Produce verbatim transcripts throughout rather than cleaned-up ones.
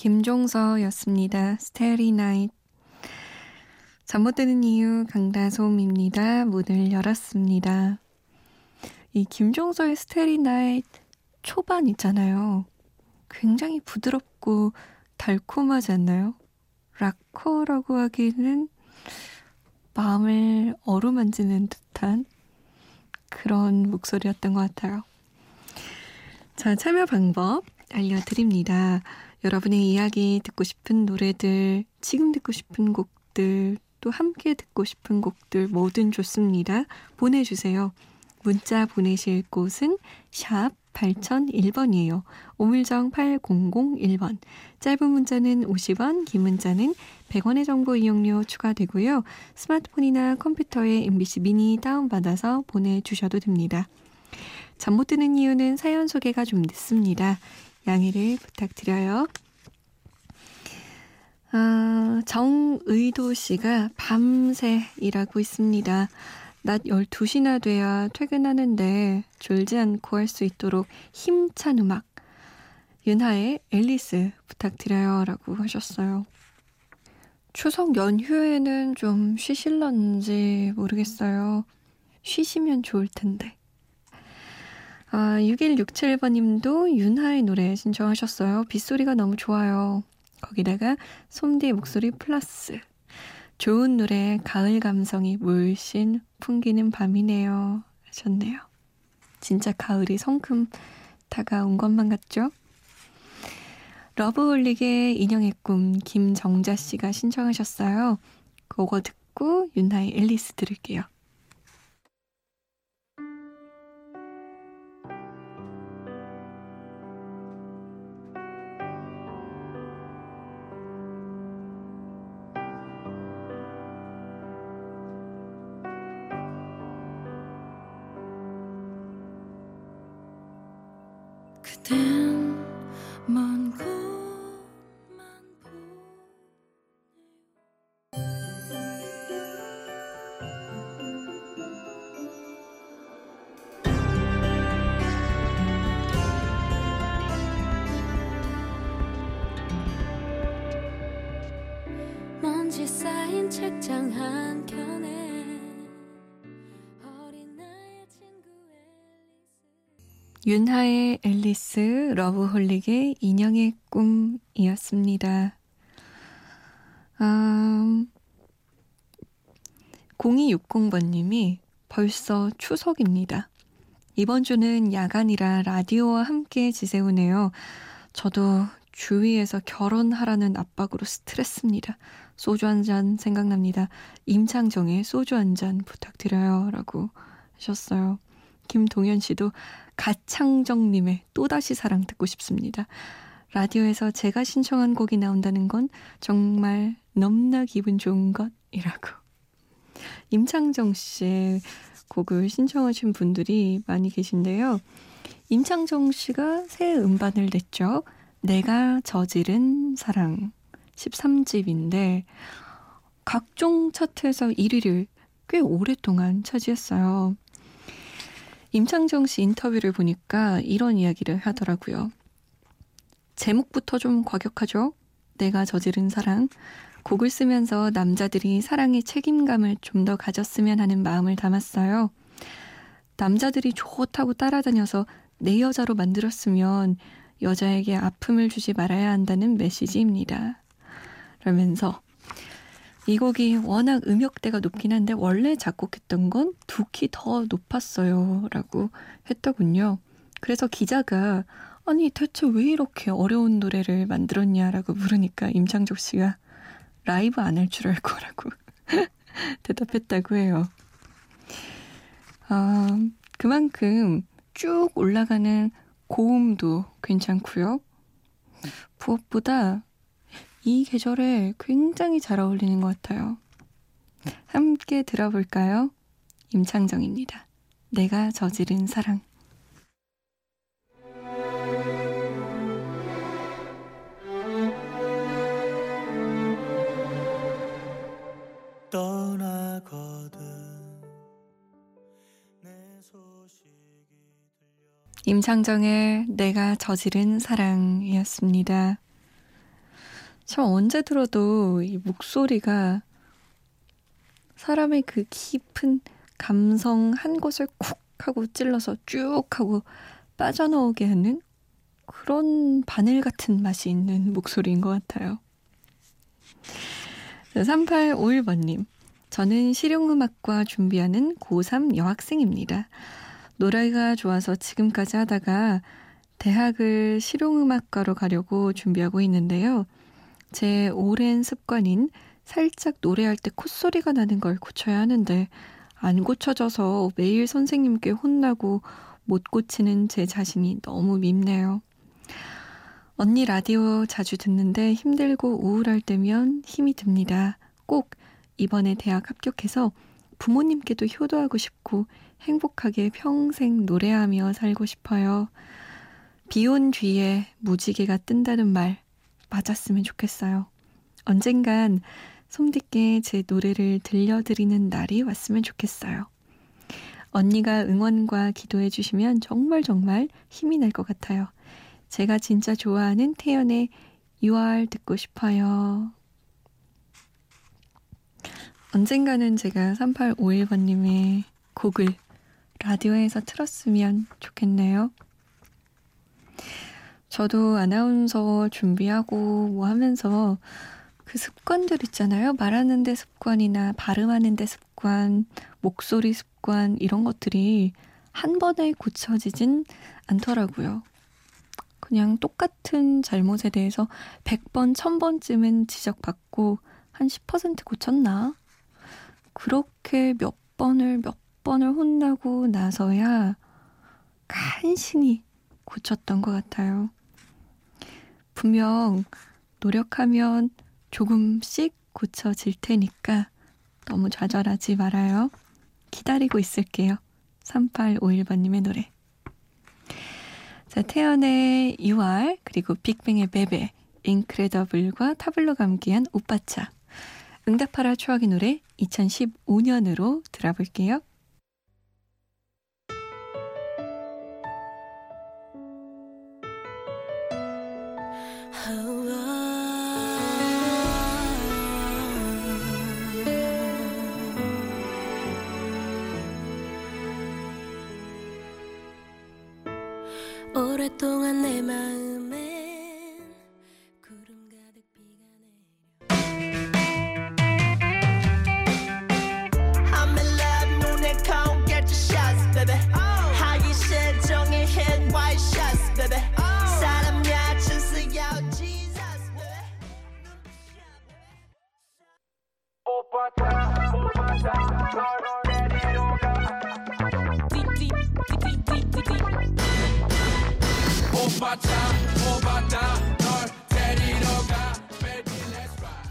김종서였습니다. 스테리 나이트. 잠 못 드는 이유 강다솜입니다. 문을 열었습니다. 이 김종서의 스테리 나이트 초반 있잖아요. 굉장히 부드럽고 달콤하지 않나요? 락커라고 하기에는 마음을 어루만지는 듯한 그런 목소리였던 것 같아요. 자, 참여 방법 알려드립니다. 여러분의 이야기 듣고 싶은 노래들, 지금 듣고 싶은 곡들, 또 함께 듣고 싶은 곡들 뭐든 좋습니다. 보내주세요. 문자 보내실 곳은 샵 팔공공일 번이에요. 오물정 팔공공일 번. 짧은 문자는 오십 원, 긴 문자는 백 원의 정보 이용료 추가되고요. 스마트폰이나 컴퓨터에 엠비씨 미니 다운받아서 보내주셔도 됩니다. 잠 못 드는 이유는 사연 소개가 좀 늦습니다. 양해를 부탁드려요. 아, 정의도 씨가 밤새 일하고 있습니다. 낮 열두 시나 돼야 퇴근하는데 졸지 않고 할 수 있도록 힘찬 음악 윤하의 앨리스 부탁드려요 라고 하셨어요. 추석 연휴에는 좀 쉬실런지 모르겠어요. 쉬시면 좋을 텐데. 아, 육일육칠 번님도 윤하의 노래 신청하셨어요. 빗소리가 너무 좋아요. 거기다가 솜디의 목소리 플러스 좋은 노래 가을 감성이 물씬 풍기는 밤이네요 하셨네요. 진짜 가을이 성큼 다가온 것만 같죠? 러브홀릭의 인형의 꿈 김정자씨가 신청하셨어요. 그거 듣고 윤하의 앨리스 들을게요. 먼지 쌓인 책장 한켠에 윤하의 앨리스, 러브홀릭의 인형의 꿈이었습니다. 음, 공이육공 번님이 벌써 추석입니다. 이번 주는 야간이라 라디오와 함께 지새우네요. 저도 주위에서 결혼하라는 압박으로 스트레스입니다. 소주 한 잔 생각납니다. 임창정의 소주 한 잔 부탁드려요 라고 하셨어요. 김동현 씨도 가창정님의 또다시 사랑 듣고 싶습니다. 라디오에서 제가 신청한 곡이 나온다는 건 정말 넘나 기분 좋은 것이라고. 임창정 씨의 곡을 신청하신 분들이 많이 계신데요. 임창정 씨가 새 음반을 냈죠. 내가 저지른 사랑 십삼 집인데 각종 차트에서 일 위를 꽤 오랫동안 차지했어요. 임창정 씨 인터뷰를 보니까 이런 이야기를 하더라고요. 제목부터 좀 과격하죠? 내가 저지른 사랑. 곡을 쓰면서 남자들이 사랑의 책임감을 좀 더 가졌으면 하는 마음을 담았어요. 남자들이 좋다고 따라다녀서 내 여자로 만들었으면 여자에게 아픔을 주지 말아야 한다는 메시지입니다. 그러면서 이 곡이 워낙 음역대가 높긴 한데 원래 작곡했던 건 두 키 더 높았어요 라고 했더군요. 그래서 기자가 아니 대체 왜 이렇게 어려운 노래를 만들었냐라고 물으니까 임창정 씨가 라이브 안 할 줄 알 거라고 대답했다고 해요. 어, 그만큼 쭉 올라가는 고음도 괜찮고요. 무엇보다 이 계절에 굉장히 잘 어울리는 것 같아요. 함께 들어볼까요? 임창정입니다. 내가 저지른 사랑. 떠나거든 내 소식이 들려. 임창정의 내가 저지른 사랑이었습니다. 저 언제 들어도 이 목소리가 사람의 그 깊은 감성 한 곳을 쿡 하고 찔러서 쭉 하고 빠져나오게 하는 그런 바늘 같은 맛이 있는 목소리인 것 같아요. 삼팔오일 번님, 저는 실용음악과 준비하는 고삼 여학생입니다. 노래가 좋아서 지금까지 하다가 대학을 실용음악과로 가려고 준비하고 있는데요. 제 오랜 습관인 살짝 노래할 때 콧소리가 나는 걸 고쳐야 하는데 안 고쳐져서 매일 선생님께 혼나고 못 고치는 제 자신이 너무 밉네요. 언니 라디오 자주 듣는데 힘들고 우울할 때면 힘이 듭니다. 꼭 이번에 대학 합격해서 부모님께도 효도하고 싶고 행복하게 평생 노래하며 살고 싶어요. 비온 뒤에 무지개가 뜬다는 말 맞았으면 좋겠어요. 언젠간 솜디께 제 노래를 들려드리는 날이 왔으면 좋겠어요. 언니가 응원과 기도해 주시면 정말 정말 힘이 날 것 같아요. 제가 진짜 좋아하는 태연의 유알 듣고 싶어요. 언젠가는 제가 삼팔오일 번님의 곡을 라디오에서 틀었으면 좋겠네요. 저도 아나운서 준비하고 뭐 하면서 그 습관들 있잖아요. 말하는 데 습관이나 발음하는 데 습관, 목소리 습관 이런 것들이 한 번에 고쳐지진 않더라고요. 그냥 똑같은 잘못에 대해서 백 번, 천 번쯤은 지적받고 한 십 퍼센트 고쳤나? 그렇게 몇 번을 몇 번을 혼나고 나서야 간신히 고쳤던 것 같아요. 분명 노력하면 조금씩 고쳐질 테니까 너무 좌절하지 말아요. 기다리고 있을게요. 삼팔오일 번님의 노래. 자, 태연의 유알, 그리고 빅뱅의 베베, 인크레더블과 타블로가 함께한 오빠차, 응답하라 추억의 노래 이천십오 년으로 들어볼게요. 오랫동안 내 마음엔 구름 가득 비가 내려. I'm in love, 눈에 count, get your shots, baby. 하기 싫 정의 hit, white shots, baby. 사람야, 진수야, Jesus, baby. 오빠다, 오빠다, 널 데리러 가. 오바다, 오바다, 널 데리러 가. Baby, let's ride.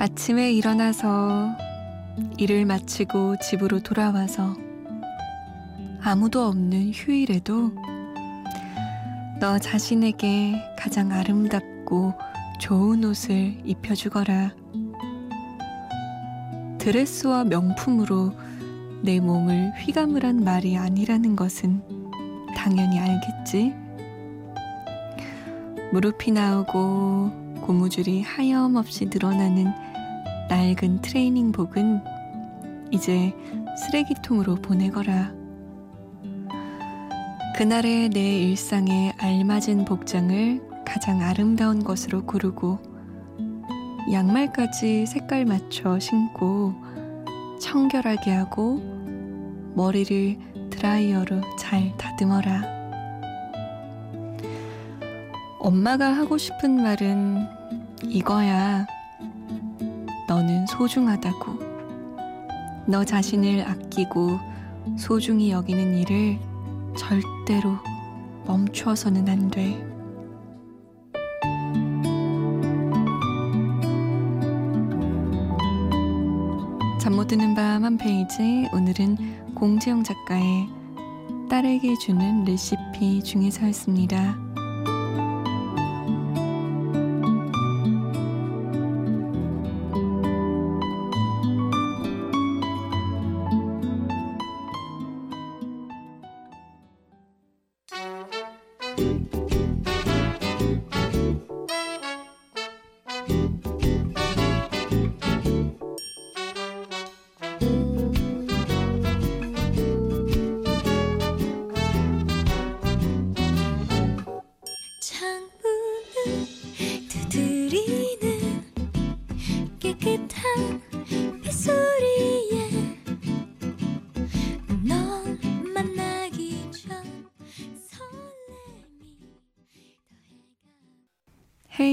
아침에 일어나서 일을 마치고 집으로 돌아와서 아무도 없는 휴일에도 너 자신에게 가장 아름답고 좋은 옷을 입혀주거라. 드레스와 명품으로 내 몸을 휘감으란 말이 아니라는 것은 당연히 알겠지. 무릎이 나오고 고무줄이 하염없이 늘어나는 낡은 트레이닝복은 이제 쓰레기통으로 보내거라. 그날의 내 일상에 알맞은 복장을 가장 아름다운 것으로 고르고, 양말까지 색깔 맞춰 신고 청결하게 하고, 머리를 드라이어로 잘 다듬어라. 엄마가 하고 싶은 말은 이거야. 너는 소중하다고. 너 자신을 아끼고 소중히 여기는 일을 절대로 멈추어서는 안 돼. 잠 못 드는 밤 한 페이지, 오늘은 공지영 작가의 딸에게 주는 레시피 중에서였습니다.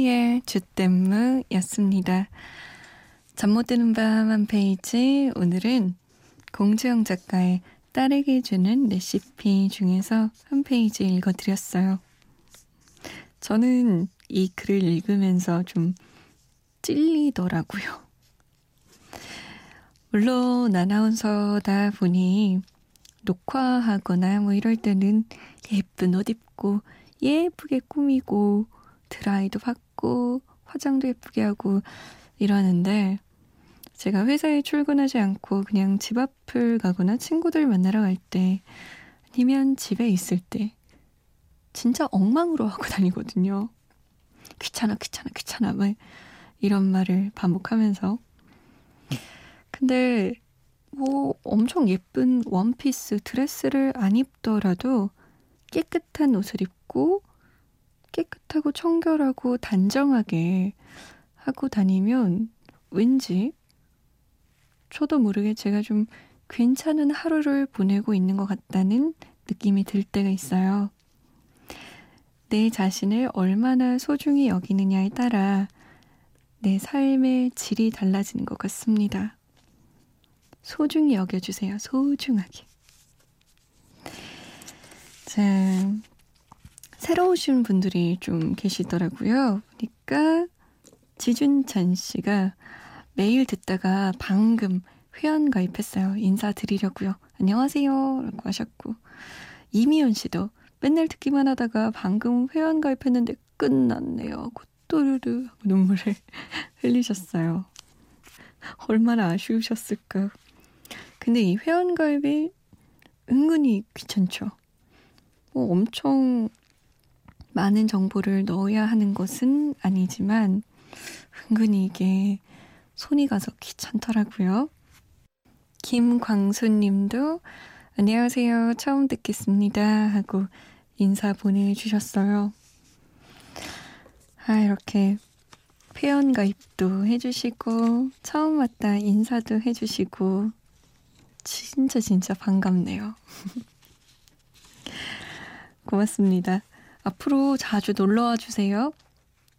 헤이의 주댐무였습니다. 잠 못드는 밤 한 페이지, 오늘은 공지영 작가의 딸에게 주는 레시피 중에서 한 페이지 읽어드렸어요. 저는 이 글을 읽으면서 좀 찔리더라고요. 물론 아나운서다 보니 녹화하거나 뭐 이럴 때는 예쁜 옷 입고 예쁘게 꾸미고 드라이도 받고 화장도 예쁘게 하고 이러는데, 제가 회사에 출근하지 않고 그냥 집 앞을 가거나 친구들 만나러 갈 때 아니면 집에 있을 때 진짜 엉망으로 하고 다니거든요. 귀찮아 귀찮아 귀찮아 막 이런 말을 반복하면서. 근데 뭐 엄청 예쁜 원피스 드레스를 안 입더라도 깨끗한 옷을 입고 깨끗하고 청결하고 단정하게 하고 다니면 왠지 저도 모르게 제가 좀 괜찮은 하루를 보내고 있는 것 같다는 느낌이 들 때가 있어요. 내 자신을 얼마나 소중히 여기느냐에 따라 내 삶의 질이 달라지는 것 같습니다. 소중히 여겨주세요. 소중하게. 자, 새로 오신 분들이 좀 계시더라고요. 그러니까 지준찬 씨가 매일 듣다가 방금 회원 가입했어요. 인사드리려고요. 안녕하세요 라고 하셨고, 이미연 씨도 맨날 듣기만 하다가 방금 회원 가입했는데 끝났네요 하고 또르르 하고 눈물을 흘리셨어요. 얼마나 아쉬우셨을까. 근데 이 회원 가입이 은근히 귀찮죠. 뭐 엄청 많은 정보를 넣어야 하는 것은 아니지만 은근히 이게 손이 가서 귀찮더라고요. 김광수 님도 안녕하세요. 처음 듣겠습니다 하고 인사 보내주셨어요. 아, 이렇게 회원 가입도 해주시고 처음 왔다 인사도 해주시고 진짜 진짜 반갑네요. 고맙습니다. 앞으로 자주 놀러와 주세요.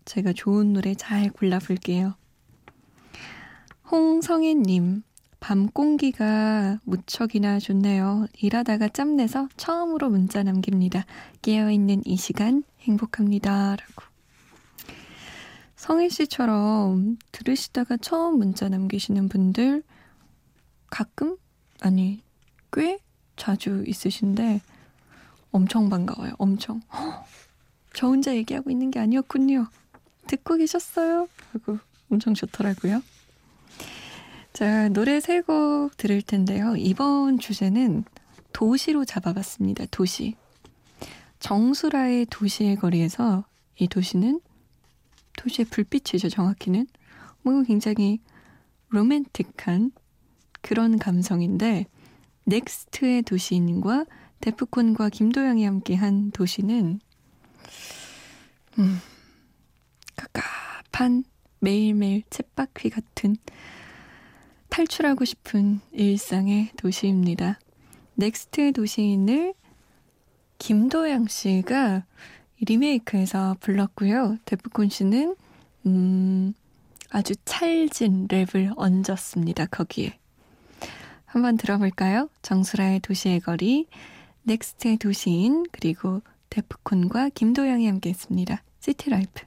제가 좋은 노래 잘 골라볼게요. 홍성애님, 밤 공기가 무척이나 좋네요. 일하다가 짬내서 처음으로 문자 남깁니다. 깨어있는 이 시간 행복합니다 라고. 성애씨처럼 들으시다가 처음 문자 남기시는 분들 가끔, 아니 꽤 자주 있으신데 엄청 반가워요. 엄청. 허, 저 혼자 얘기하고 있는 게 아니었군요. 듣고 계셨어요? 하고 엄청 좋더라고요. 자, 노래 세 곡 들을 텐데요. 이번 주제는 도시로 잡아봤습니다. 도시. 정수라의 도시의 거리에서, 이 도시는 도시의 불빛이죠. 정확히는 뭔가 굉장히 로맨틱한 그런 감성인데, 넥스트의 도시인과 데프콘과 김도영이 함께한 도시는 음, 갑갑한 매일매일 쳇바퀴 같은 탈출하고 싶은 일상의 도시입니다. 넥스트의 도시인을 김도영 씨가 리메이크해서 불렀고요. 데프콘 씨는 음, 아주 찰진 랩을 얹었습니다. 거기에 한번 들어볼까요? 정수라의 도시의 거리, 넥스트의 도시인, 그리고 데프콘과 김도영이 함께했습니다. 시티라이프.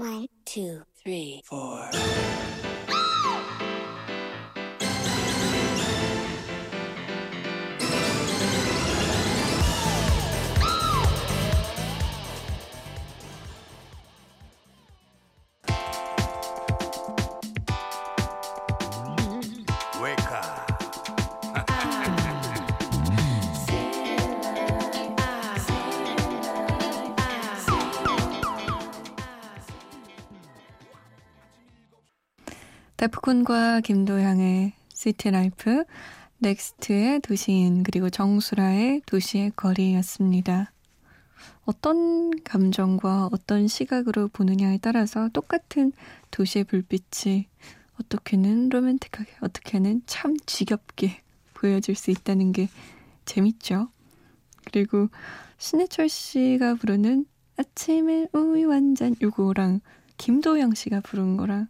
One, two, three, four. 데프콘과 김도향의 시티라이프, 넥스트의 도시인, 그리고 정수라의 도시의 거리였습니다. 어떤 감정과 어떤 시각으로 보느냐에 따라서 똑같은 도시의 불빛이 어떻게는 로맨틱하게, 어떻게는 참 지겹게 보여질 수 있다는 게 재밌죠. 그리고 신해철 씨가 부르는 아침에 우유 한잔 요거랑 김도영 씨가 부른 거랑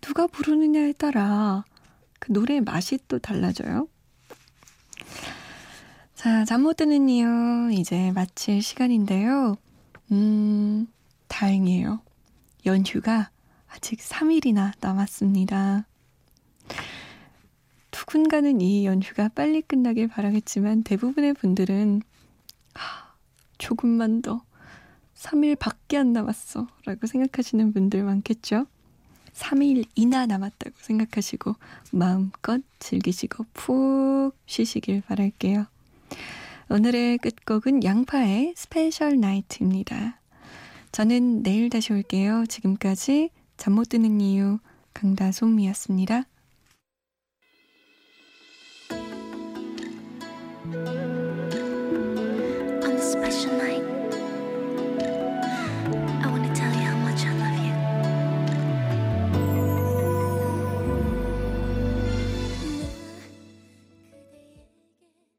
누가 부르느냐에 따라 그 노래의 맛이 또 달라져요. 자, 잠 못 드는 이유 이제 마칠 시간인데요. 음, 다행이에요. 연휴가 아직 삼 일이나 남았습니다. 누군가는 이 연휴가 빨리 끝나길 바라겠지만 대부분의 분들은 하, 조금만 더, 삼 일밖에 안 남았어 라고 생각하시는 분들 많겠죠. 삼 일이나 남았다고 생각하시고 마음껏 즐기시고 푹 쉬시길 바랄게요. 오늘의 끝곡은 양파의 스페셜 나이트입니다. 저는 내일 다시 올게요. 지금까지 잠 못 드는 이유 강다솜이었습니다.